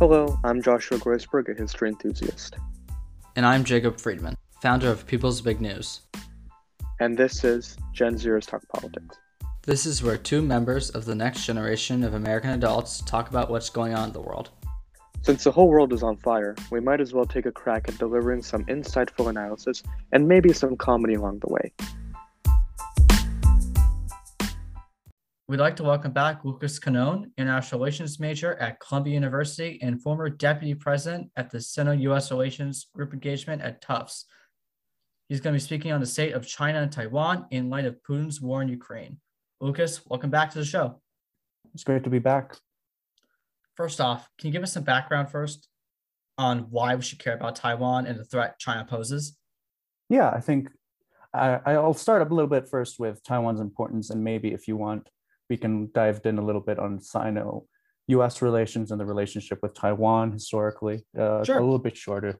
Hello, I'm Joshua Groysberg, a history enthusiast. And I'm Jacob Friedman, founder of People's Big News. And this is Gen Zers Talk Politics. This is where two members of the next generation of American adults talk about what's going on in the world. Since the whole world is on fire, we might as well take a crack at delivering some insightful analysis and maybe some comedy along the way. We'd like to welcome back Lucas Canone, International Relations major at Columbia University and former Deputy President at the Sino U.S. Relations Group Engagement at Tufts. He's going to be speaking on the state of China and Taiwan in light of Putin's war in Ukraine. Lucas, welcome back to the show. It's great to be back. First off, can you give us some background first on why we should care about Taiwan and the threat China poses? Yeah, I think I'll start up a little bit first with Taiwan's importance, and maybe if you want, we can dive in a little bit on Sino-U.S. relations and the relationship with Taiwan historically, Sure. A little bit shorter.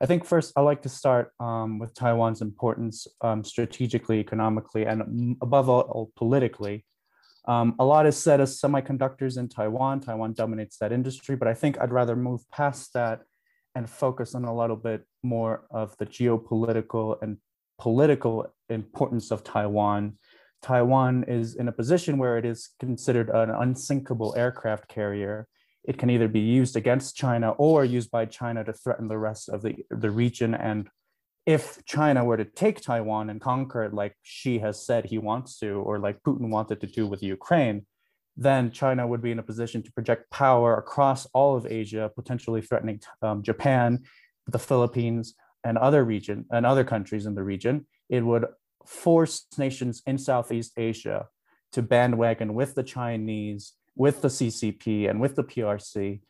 I think first I'd like to start with Taiwan's importance strategically, economically, and above all politically. A lot is said of semiconductors in Taiwan. Taiwan dominates that industry, but I think I'd rather move past that and focus on a little bit more of the geopolitical and political importance of Taiwan. Taiwan is in a position where it is considered an unsinkable aircraft carrier. It can either be used against China or used by China to threaten the rest of the region. And if China were to take Taiwan and conquer it like Xi has said he wants to, or like Putin wanted to do with Ukraine, then China would be in a position to project power across all of Asia, potentially threatening Japan, the Philippines, and other countries in the region. It would force nations in Southeast Asia to bandwagon with the Chinese, with the CCP, and with the PRC.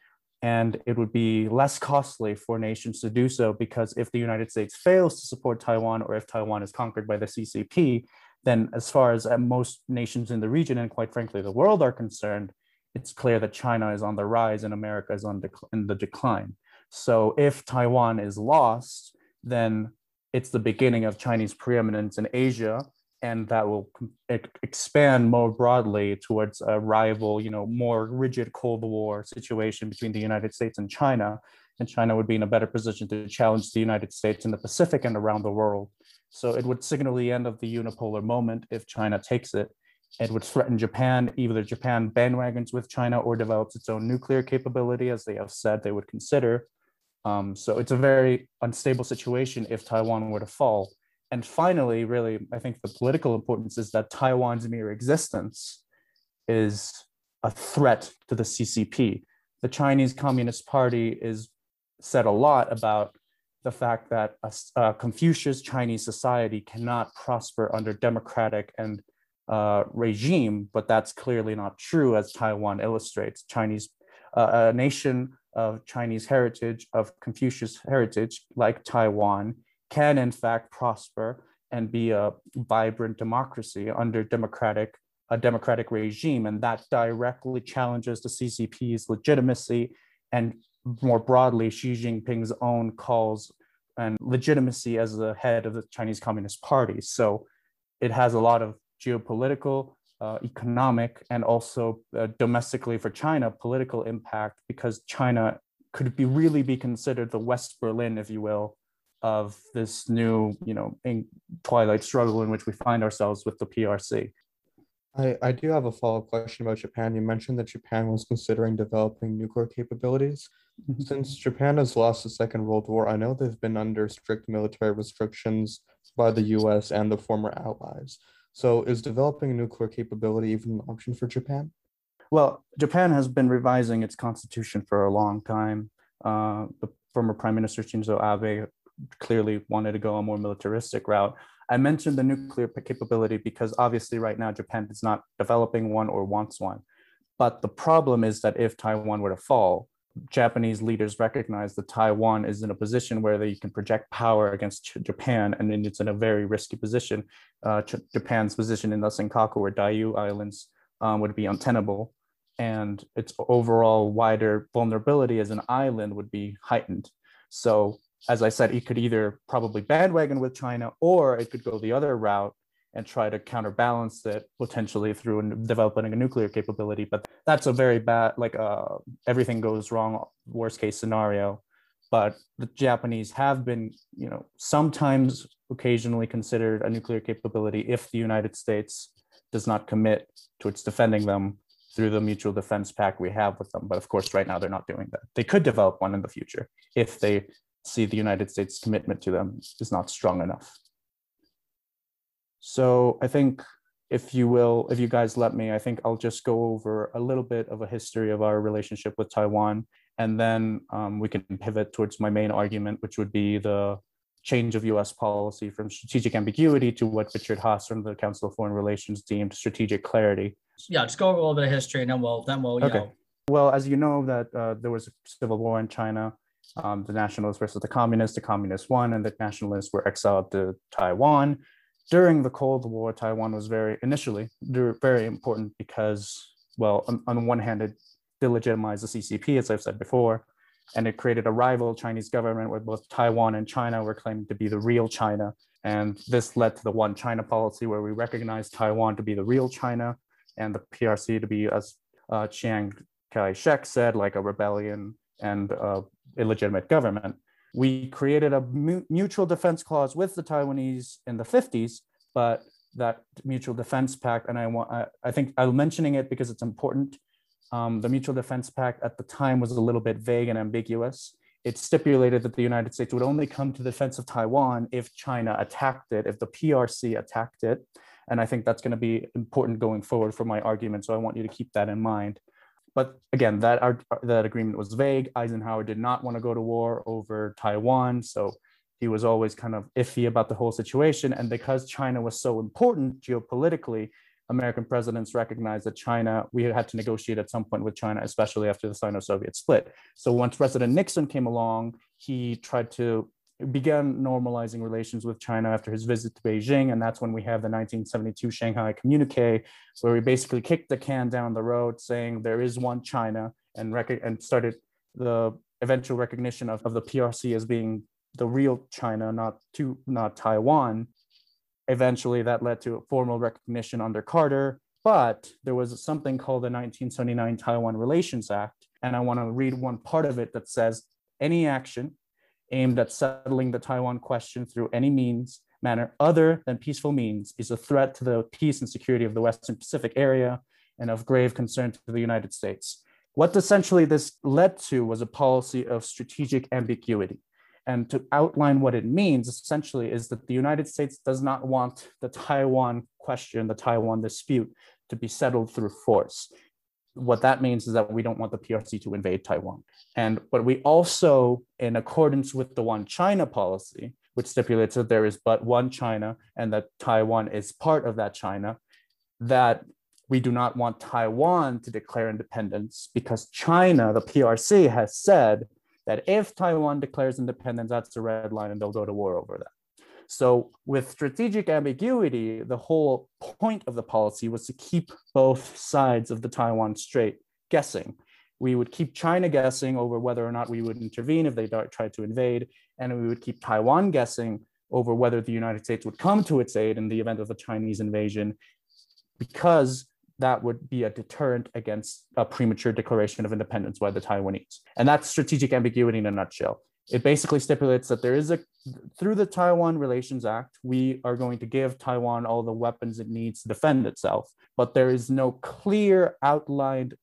And it would be less costly for nations to do so, because if the United States fails to support Taiwan, or if Taiwan is conquered by the CCP, then as far as most nations in the region, and quite frankly, the world are concerned, it's clear that China is on the rise and America is in the decline. So if Taiwan is lost, then it's the beginning of Chinese preeminence in Asia, and that will expand more broadly towards a rival, more rigid Cold War situation between the United States and China. And China would be in a better position to challenge the United States in the Pacific and around the world. So it would signal the end of the unipolar moment if China takes it. It would threaten Japan. Either Japan bandwagons with China or develops its own nuclear capability, as they have said they would consider. So it's a very unstable situation if Taiwan were to fall. And finally, really, I think the political importance is that Taiwan's mere existence is a threat to the CCP. The Chinese Communist Party is said a lot about the fact that a Confucius Chinese society cannot prosper under democratic and regime, but that's clearly not true, as Taiwan illustrates. A nation of Chinese heritage, of Confucius heritage, like Taiwan, can in fact prosper and be a vibrant democracy under a democratic regime. And that directly challenges the CCP's legitimacy, and more broadly, Xi Jinping's own calls and legitimacy as the head of the Chinese Communist Party. So it has a lot of geopolitical, economic, and also domestically for China, political impact, because China could really be considered the West Berlin, if you will, of this new, twilight struggle in which we find ourselves with the PRC. I do have a follow-up question about Japan. You mentioned that Japan was considering developing nuclear capabilities. Mm-hmm. Since Japan has lost the Second World War, I know they've been under strict military restrictions by the US and the former allies. So is developing a nuclear capability even an option for Japan? Well, Japan has been revising its constitution for a long time. The former Prime Minister Shinzo Abe clearly wanted to go a more militaristic route. I mentioned the nuclear capability because obviously right now Japan is not developing one or wants one. But the problem is that if Taiwan were to fall, Japanese leaders recognize that Taiwan is in a position where they can project power against Japan, and it's in a very risky position. Japan's position in the Senkaku or Diaoyu Islands would be untenable, and its overall wider vulnerability as an island would be heightened. So as I said, it could either probably bandwagon with China, or it could go the other route and try to counterbalance it potentially through developing a nuclear capability. But that's a very bad, like everything goes wrong, worst case scenario. But the Japanese have been, you know, sometimes occasionally considered a nuclear capability if the United States does not commit towards defending them through the mutual defense pact we have with them. But of course, right now, they're not doing that. They could develop one in the future if they see the United States commitment to them is not strong enough. So I think, if you will, if you guys let me, I think I'll just go over a little bit of a history of our relationship with Taiwan, and then we can pivot towards my main argument, which would be the change of US policy from strategic ambiguity to what Richard Haass from the Council of Foreign Relations deemed strategic clarity. Yeah, just go over a little bit of history and then we'll okay. Well, as you know, that there was a civil war in China, the nationalists versus the communists won, and the nationalists were exiled to Taiwan. During the Cold War, Taiwan was very important because, well, on the one hand, it delegitimized the CCP, as I've said before, and it created a rival Chinese government where both Taiwan and China were claimed to be the real China. And this led to the One China policy, where we recognized Taiwan to be the real China and the PRC to be, as Chiang Kai-shek said, like a rebellion and illegitimate government. We created a mutual defense clause with the Taiwanese in the 50s, but that mutual defense pact, and I think I'm mentioning it because it's important. The mutual defense pact at the time was a little bit vague and ambiguous. It stipulated that the United States would only come to the defense of Taiwan if China attacked it, if the PRC attacked it. And I think that's going to be important going forward for my argument. So I want you to keep that in mind. But again, that agreement was vague. Eisenhower did not want to go to war over Taiwan. So he was always kind of iffy about the whole situation. And because China was so important geopolitically, American presidents recognized that China, we had to negotiate at some point with China, especially after the Sino-Soviet split. So once President Nixon came along, he tried to begin normalizing relations with China after his visit to Beijing. And that's when we have the 1972 Shanghai Communique, where we basically kicked the can down the road saying there is one China, and started the eventual recognition of the PRC as being the real China, not Taiwan. Eventually, that led to a formal recognition under Carter, but there was something called the 1979 Taiwan Relations Act, and I want to read one part of it that says, any action aimed at settling the Taiwan question through any means, manner other than peaceful means is a threat to the peace and security of the Western Pacific area and of grave concern to the United States. What essentially this led to was a policy of strategic ambiguity. And to outline what it means, essentially, is that the United States does not want the Taiwan question, the Taiwan dispute, to be settled through force. What that means is that we don't want the PRC to invade Taiwan. But we also, in accordance with the One China policy, which stipulates that there is but one China and that Taiwan is part of that China, that we do not want Taiwan to declare independence because China, the PRC, has said that if Taiwan declares independence, that's a red line and they'll go to war over that. So with strategic ambiguity, the whole point of the policy was to keep both sides of the Taiwan Strait guessing. We would keep China guessing over whether or not we would intervene if they tried to invade, and we would keep Taiwan guessing over whether the United States would come to its aid in the event of the Chinese invasion, because that would be a deterrent against a premature declaration of independence by the Taiwanese. And that's strategic ambiguity in a nutshell. It basically stipulates that there is through the Taiwan Relations Act, we are going to give Taiwan all the weapons it needs to defend itself, but there is no clear outlined,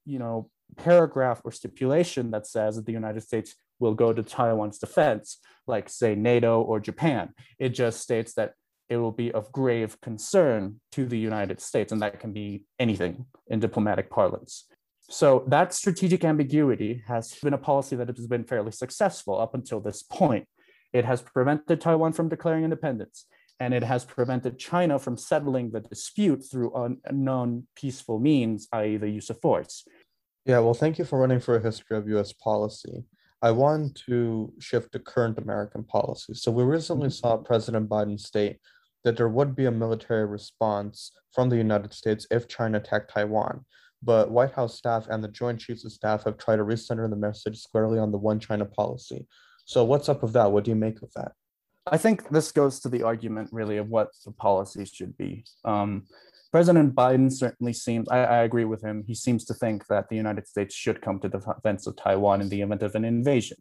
paragraph or stipulation that says that the United States will go to Taiwan's defense, like say NATO or Japan. It just states that it will be of grave concern to the United States, and that can be anything in diplomatic parlance. So that strategic ambiguity has been a policy that has been fairly successful up until this point. It has prevented Taiwan from declaring independence, and it has prevented China from settling the dispute through non-peaceful means, i.e. the use of force. Yeah, well, thank you for running for a history of U.S. policy. I want to shift to current American policy. So we recently saw President Biden state that there would be a military response from the United States if China attacked Taiwan. But White House staff and the Joint Chiefs of Staff have tried to recenter the message squarely on the One China policy. So what's up with that? What do you make of that? I think this goes to the argument really of what the policies should be. President Biden certainly seems, I agree with him, he seems to think that the United States should come to the defense of Taiwan in the event of an invasion.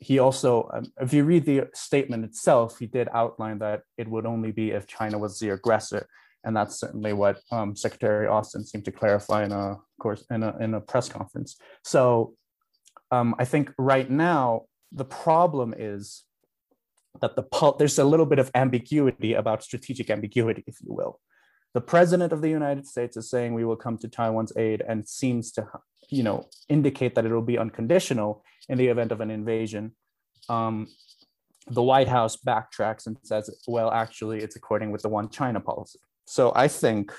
He also, if you read the statement itself, he did outline that it would only be if China was the aggressor. And that's certainly what Secretary Austin seemed to clarify in a press conference. So I think right now, the problem is that there's a little bit of ambiguity about strategic ambiguity, if you will. The president of the United States is saying we will come to Taiwan's aid and seems to, you know, indicate that it will be unconditional in the event of an invasion. The White House backtracks and says, well, actually, it's according with the one China policy. So I think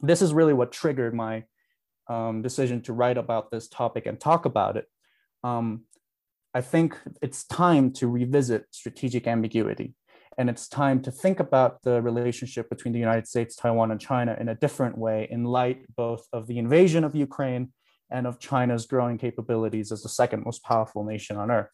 this is really what triggered my decision to write about this topic and talk about it. I think it's time to revisit strategic ambiguity, and it's time to think about the relationship between the United States, Taiwan, and China in a different way in light both of the invasion of Ukraine and of China's growing capabilities as the second most powerful nation on earth.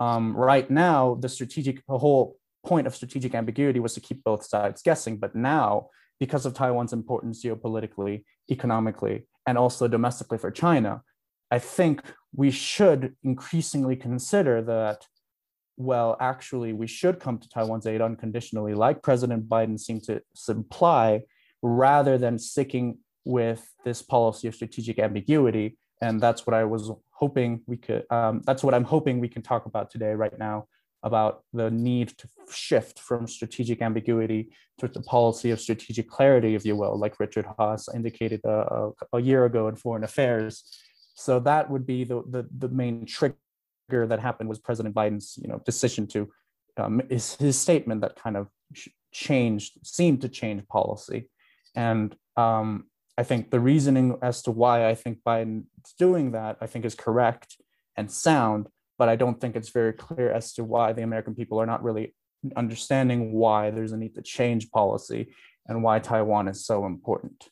Right now, the whole point of strategic ambiguity was to keep both sides guessing, but now, because of Taiwan's importance geopolitically, economically, and also domestically for China, I think we should increasingly consider that, well, actually, we should come to Taiwan's aid unconditionally, like President Biden seemed to imply, rather than sticking with this policy of strategic ambiguity. And that's what I was hoping we could, that's what I'm hoping we can talk about today, right now, about the need to shift from strategic ambiguity to the policy of strategic clarity, if you will, like Richard Haass indicated a year ago in Foreign Affairs. So that would be the main trigger that happened, was President Biden's, you know, decision to his statement that kind of seemed to change policy. And I think the reasoning as to why I think Biden's doing that, I think, is correct and sound, but I don't think it's very clear as to why the American people are not really understanding why there's a need to change policy and why Taiwan is so important.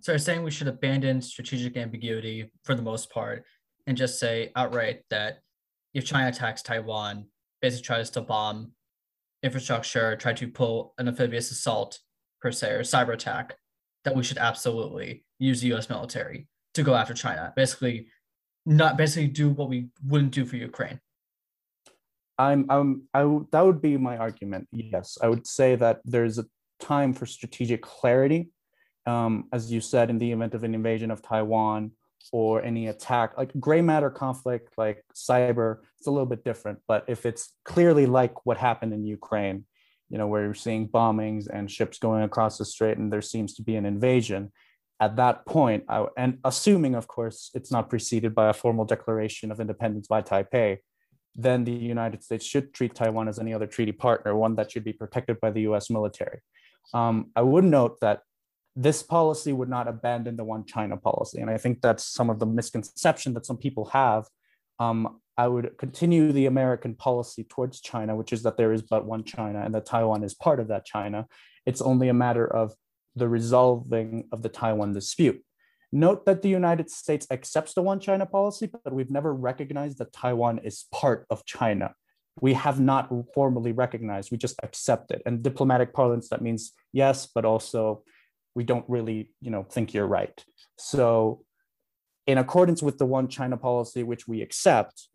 So you're saying we should abandon strategic ambiguity for the most part and just say outright that if China attacks Taiwan, basically tries to bomb infrastructure, try to pull an amphibious assault per se, or cyber attack, that we should absolutely use the US military to go after China. Basically do what we wouldn't do for Ukraine. That would be my argument, yes. I would say that there's a time for strategic clarity. As you said, in the event of an invasion of Taiwan or any attack, like gray matter conflict, like cyber, it's a little bit different. But if it's clearly like what happened in Ukraine, you know, where you're seeing bombings and ships going across the strait and there seems to be an invasion, at that point, and assuming, of course, it's not preceded by a formal declaration of independence by Taipei, then the United States should treat Taiwan as any other treaty partner, one that should be protected by the US military. I would note that this policy would not abandon the one China policy. And I think that's some of the misconception that some people have. I would continue the American policy towards China, which is that there is but one China and that Taiwan is part of that China. It's only a matter of the resolving of the Taiwan dispute. Note that the United States accepts the one China policy, but we've never recognized that Taiwan is part of China. We have not formally recognized, we just accept it. And diplomatic parlance, that means yes, but also we don't really, you know, think you're right. So in accordance with the one China policy, which we accept,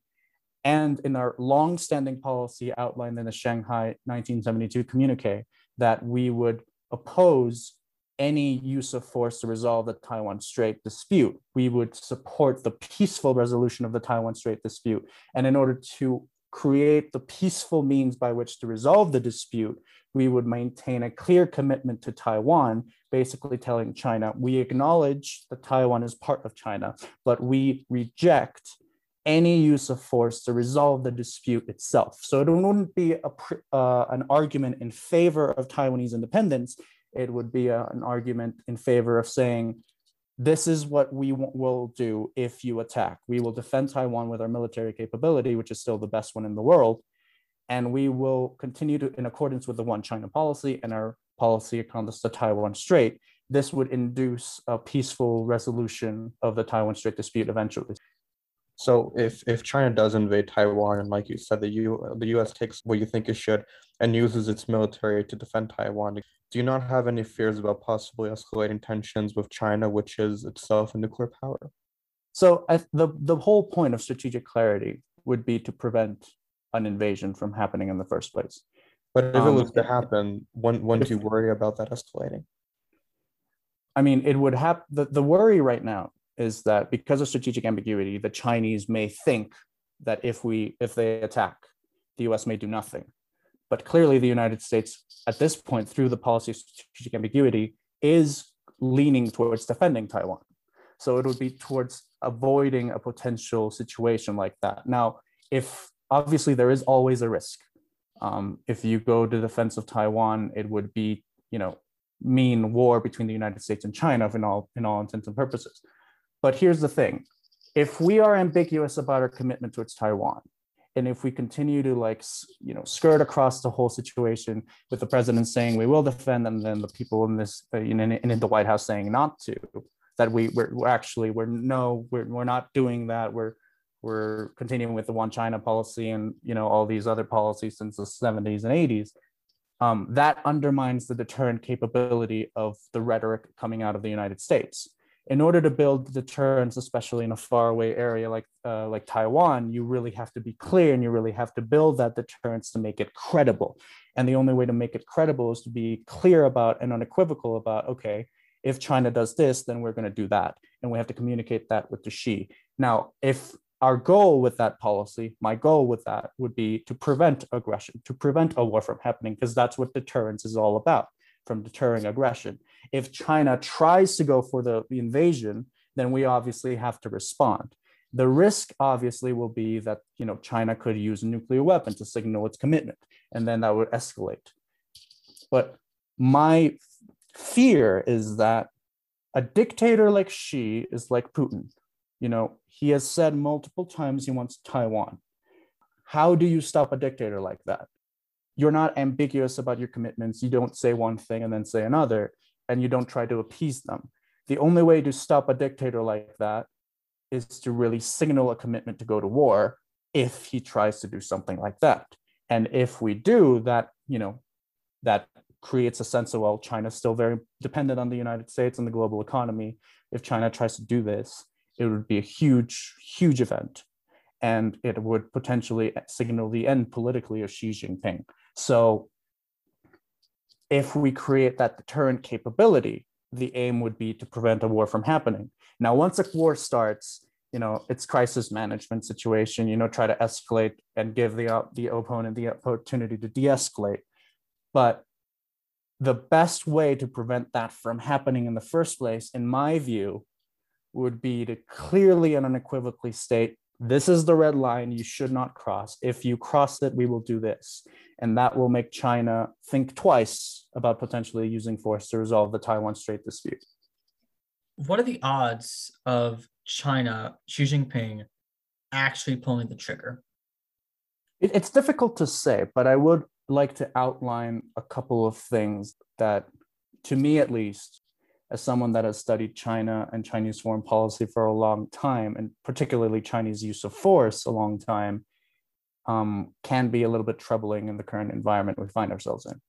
and in our long-standing policy outlined in the Shanghai 1972 communique, that we would oppose any use of force to resolve the Taiwan Strait dispute. We would support the peaceful resolution of the Taiwan Strait dispute. And in order to create the peaceful means by which to resolve the dispute, we would maintain a clear commitment to Taiwan, basically telling China, we acknowledge that Taiwan is part of China, but we reject any use of force to resolve the dispute itself. So it wouldn't be an argument in favor of Taiwanese independence. It would be an argument in favor of saying, this is what we will do if you attack. We will defend Taiwan with our military capability, which is still the best one in the world. And we will continue to, in accordance with the one China policy and our policy across the Taiwan Strait, this would induce a peaceful resolution of the Taiwan Strait dispute eventually. So if China does invade Taiwan, and like you said, the U.S. takes what you think it should and uses its military to defend Taiwan, do you not have any fears about possibly escalating tensions with China, which is itself a nuclear power? So the whole point of strategic clarity would be to prevent an invasion from happening in the first place. But if it was to happen, when do you worry about that escalating? I mean, it would happen. The worry right now is that because of strategic ambiguity, the Chinese may think that if they attack, the US may do nothing. But clearly the United States at this point, through the policy of strategic ambiguity, is leaning towards defending Taiwan. So it would be towards avoiding a potential situation like that. Now, if obviously there is always a risk. If you go to the defense of Taiwan, it would be, mean war between the United States and China in all intents and purposes. But here's the thing, if we are ambiguous about our commitment towards Taiwan, and if we continue to skirt across the whole situation with the president saying we will defend them, then the people in this in the White House saying not to, that we're not doing that, we're continuing with the one China policy and all these other policies since the 70s and 80s, that undermines the deterrent capability of the rhetoric coming out of the United States. In order to build deterrence, especially in a faraway area like Taiwan, you really have to be clear and you really have to build that deterrence to make it credible. And the only way to make it credible is to be clear about and unequivocal about, okay, if China does this, then we're going to do that. And we have to communicate that with the Xi. Now, if our goal with that policy, my goal with that would be to prevent aggression, to prevent a war from happening, because that's what deterrence is all about, from deterring aggression. If China tries to go for the invasion, then we obviously have to respond. The risk obviously will be that China could use a nuclear weapon to signal its commitment, and then that would escalate. But my fear is that a dictator like Xi is like Putin. He has said multiple times he wants Taiwan. How do you stop a dictator like that? You're not ambiguous about your commitments. You don't say one thing and then say another, and you don't try to appease them. The only way to stop a dictator like that is to really signal a commitment to go to war if he tries to do something like that. And if we do that, that creates a sense of, well, China's still very dependent on the United States and the global economy. If China tries to do this, it would be a huge, huge event. And it would potentially signal the end politically of Xi Jinping. So if we create that deterrent capability, the aim would be to prevent a war from happening. Now, once a war starts, it's crisis management situation, try to escalate and give the opponent the opportunity to de-escalate. But the best way to prevent that from happening in the first place, in my view, would be to clearly and unequivocally state, this is the red line you should not cross. If you cross it, we will do this. And that will make China think twice about potentially using force to resolve the Taiwan Strait dispute. What are the odds of China, Xi Jinping, actually pulling the trigger? It's difficult to say, but I would like to outline a couple of things that, to me at least, as someone that has studied China and Chinese foreign policy for a long time, and particularly Chinese use of force a long time, can be a little bit troubling in the current environment we find ourselves in.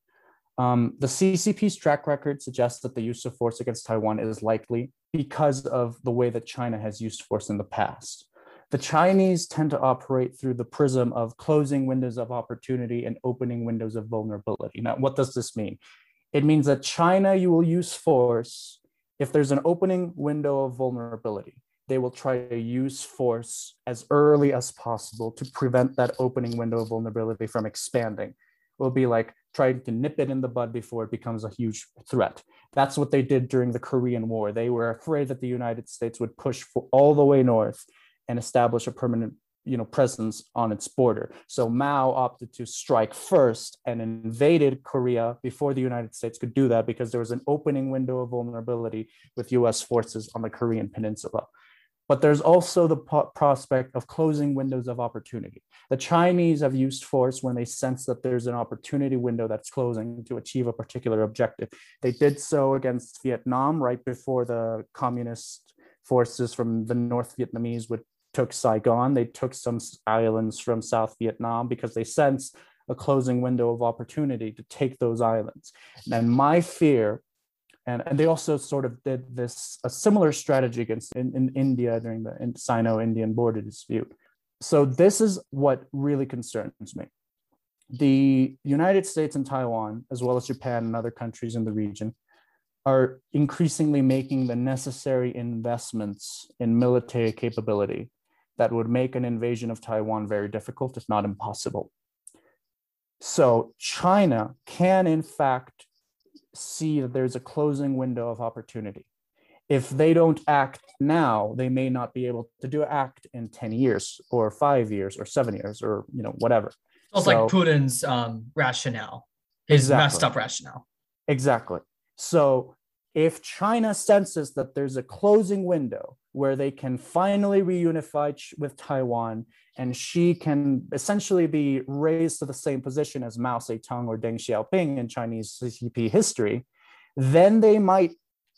The CCP's track record suggests that the use of force against Taiwan is likely because of the way that China has used force in the past. The Chinese tend to operate through the prism of closing windows of opportunity and opening windows of vulnerability. Now, what does this mean? It means that China, you will use force if there's an opening window of vulnerability. They will try to use force as early as possible to prevent that opening window of vulnerability from expanding. It will be like trying to nip it in the bud before it becomes a huge threat. That's what they did during the Korean War. They were afraid that the United States would push all the way north and establish a permanent presence on its border. So Mao opted to strike first and invaded Korea before the United States could do that, because there was an opening window of vulnerability with US forces on the Korean Peninsula. But there's also the prospect of closing windows of opportunity. The Chinese have used force when they sense that there's an opportunity window that's closing to achieve a particular objective. They did so against Vietnam right before the communist forces from the North Vietnamese would took Saigon, they took some islands from South Vietnam because they sensed a closing window of opportunity to take those islands. And my fear, and they also sort of did this, a similar strategy against in India during the Sino-Indian border dispute. So this is what really concerns me. The United States and Taiwan, as well as Japan and other countries in the region, are increasingly making the necessary investments in military capability that would make an invasion of Taiwan very difficult, if not impossible. So China can, in fact, see that there's a closing window of opportunity. If they don't act now, they may not be able to act in 10 years or 5 years or 7 years or whatever. It's like Putin's rationale, his messed up rationale. Exactly. So if China senses that there's a closing window where they can finally reunify with Taiwan, and Xi can essentially be raised to the same position as Mao Zedong or Deng Xiaoping in Chinese CCP history, then they might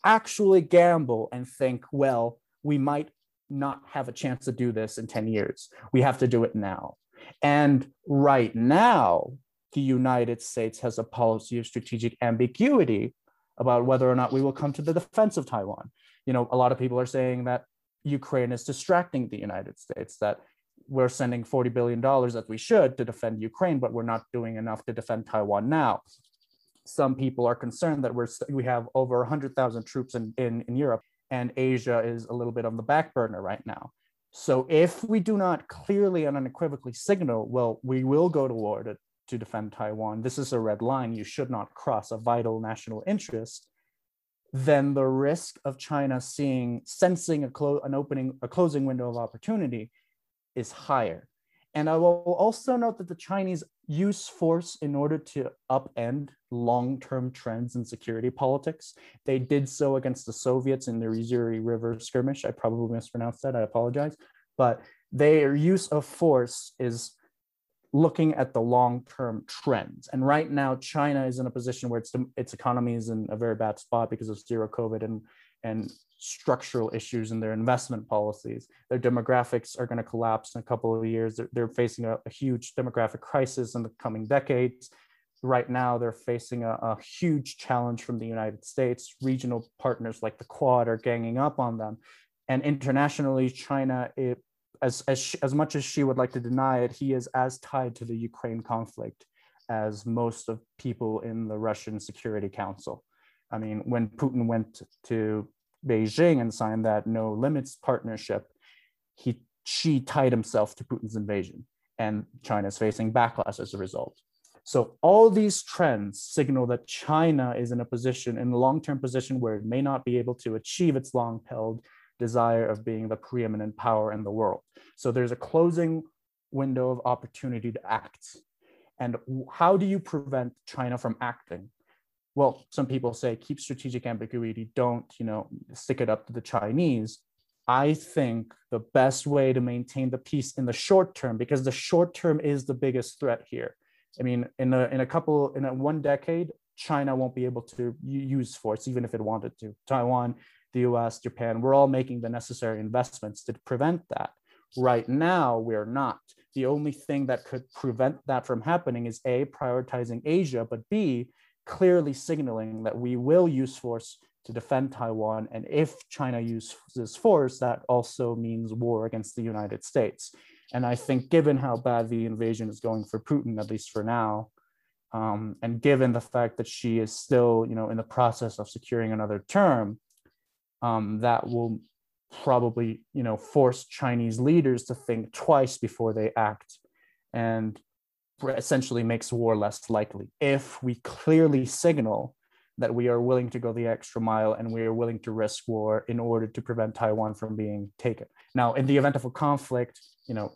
actually gamble and think, well, we might not have a chance to do this in 10 years. We have to do it now. And right now, the United States has a policy of strategic ambiguity about whether or not we will come to the defense of Taiwan. A lot of people are saying that Ukraine is distracting the United States, that we're sending $40 billion that we should to defend Ukraine, but we're not doing enough to defend Taiwan now. Some people are concerned that we have over 100,000 troops in Europe, and Asia is a little bit on the back burner right now. So if we do not clearly and unequivocally signal, well, we will go to war to defend Taiwan, this is a red line you should not cross, a vital national interest, then the risk of China sensing a closing window of opportunity is higher. And I will also note that the Chinese use force in order to upend long-term trends in security politics. They did so against the Soviets in the Ussuri River skirmish. I probably mispronounced that, I apologize. But their use of force is looking at the long-term trends. And right now, China is in a position where its economy is in a very bad spot because of zero COVID and structural issues in their investment policies. Their demographics are going to collapse in a couple of years. They're facing a huge demographic crisis in the coming decades. Right now, they're facing a huge challenge from the United States. Regional partners like the Quad are ganging up on them. And internationally, China, as much as Xi would like to deny it, he is as tied to the Ukraine conflict as most of people in the Russian Security Council. I mean, when Putin went to Beijing and signed that no limits partnership, Xi tied himself to Putin's invasion, and China is facing backlash as a result. So all these trends signal that China is in a position, in a long-term position, where it may not be able to achieve its long-held desire of being the preeminent power in the world. So there's a closing window of opportunity to act. And how do you prevent China from acting? Well, some people say, keep strategic ambiguity, don't stick it up to the Chinese. I think the best way to maintain the peace in the short term, because the short term is the biggest threat here. I mean, in one decade, China won't be able to use force, even if it wanted to. Taiwan, the US, Japan, we're all making the necessary investments to prevent that. Right now, we're not. The only thing that could prevent that from happening is A, prioritizing Asia, but B, clearly signaling that we will use force to defend Taiwan. And if China uses force, that also means war against the United States. And I think given how bad the invasion is going for Putin, at least for now, and given the fact that Xi is still in the process of securing another term, that will probably, force Chinese leaders to think twice before they act, and essentially makes war less likely. If we clearly signal that we are willing to go the extra mile and we are willing to risk war in order to prevent Taiwan from being taken. Now, in the event of a conflict,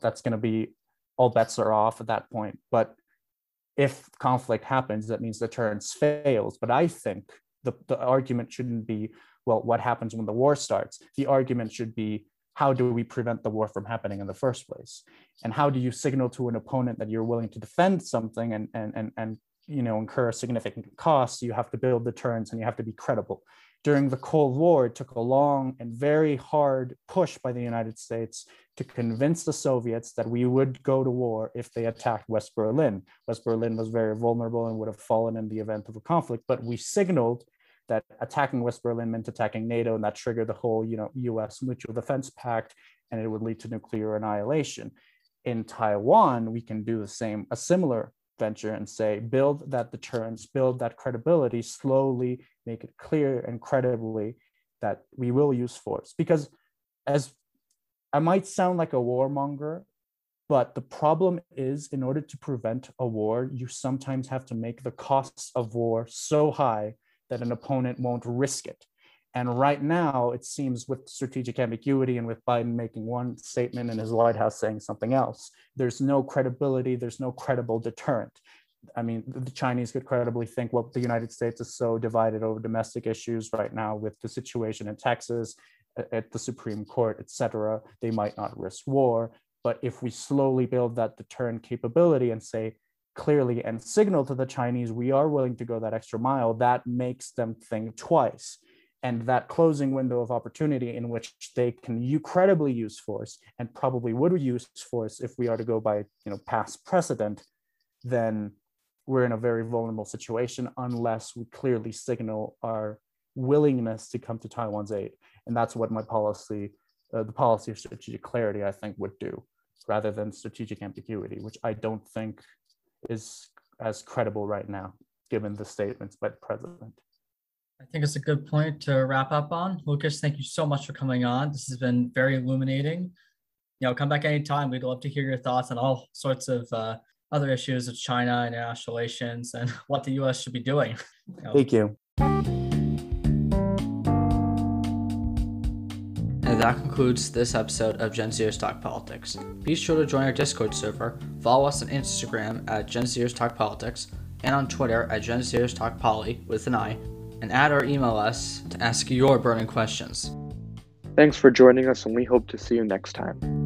that's going to be, all bets are off at that point. But if conflict happens, that means deterrence fails. But I think the argument shouldn't be, well, what happens when the war starts? The argument should be, how do we prevent the war from happening in the first place? And how do you signal to an opponent that you're willing to defend something and incur a significant cost? You have to build deterrence and you have to be credible. During the Cold War, it took a long and very hard push by the United States to convince the Soviets that we would go to war if they attacked West Berlin. West Berlin was very vulnerable and would have fallen in the event of a conflict, but we signaled that attacking West Berlin meant attacking NATO, and that triggered the whole, U.S. Mutual Defense Pact, and it would lead to nuclear annihilation. In Taiwan, we can do the same, a similar venture, and say, build that deterrence, build that credibility, slowly make it clear and credibly that we will use force. Because as I might sound like a warmonger, but the problem is, in order to prevent a war, you sometimes have to make the costs of war so high that an opponent won't risk it. And right now, it seems with strategic ambiguity and with Biden making one statement and his White House saying something else, there's no credibility, there's no credible deterrent. I mean, the Chinese could credibly think, well, the United States is so divided over domestic issues right now with the situation in Texas, at the Supreme Court, et cetera, they might not risk war. But if we slowly build that deterrent capability and say, clearly and signal to the Chinese, we are willing to go that extra mile, that makes them think twice. And that closing window of opportunity in which they can credibly use force, and probably would use force if we are to go by past precedent, then we're in a very vulnerable situation unless we clearly signal our willingness to come to Taiwan's aid. And that's what my policy, the policy of strategic clarity, I think would do, rather than strategic ambiguity, which I don't think is as credible right now, given the statements by the president. I think it's a good point to wrap up on. Lucas, thank you so much for coming on. This has been very illuminating. Come back anytime. We'd love to hear your thoughts on all sorts of other issues of China, international relations, and what the U.S. should be doing. Thank you. And that concludes this episode of Gen Zers Talk Politics. Be sure to join our Discord server, follow us on Instagram at Gen Zers Talk Politics, and on Twitter at Gen Zers Talk Poly with an I, and add or email us to ask your burning questions. Thanks for joining us, and we hope to see you next time.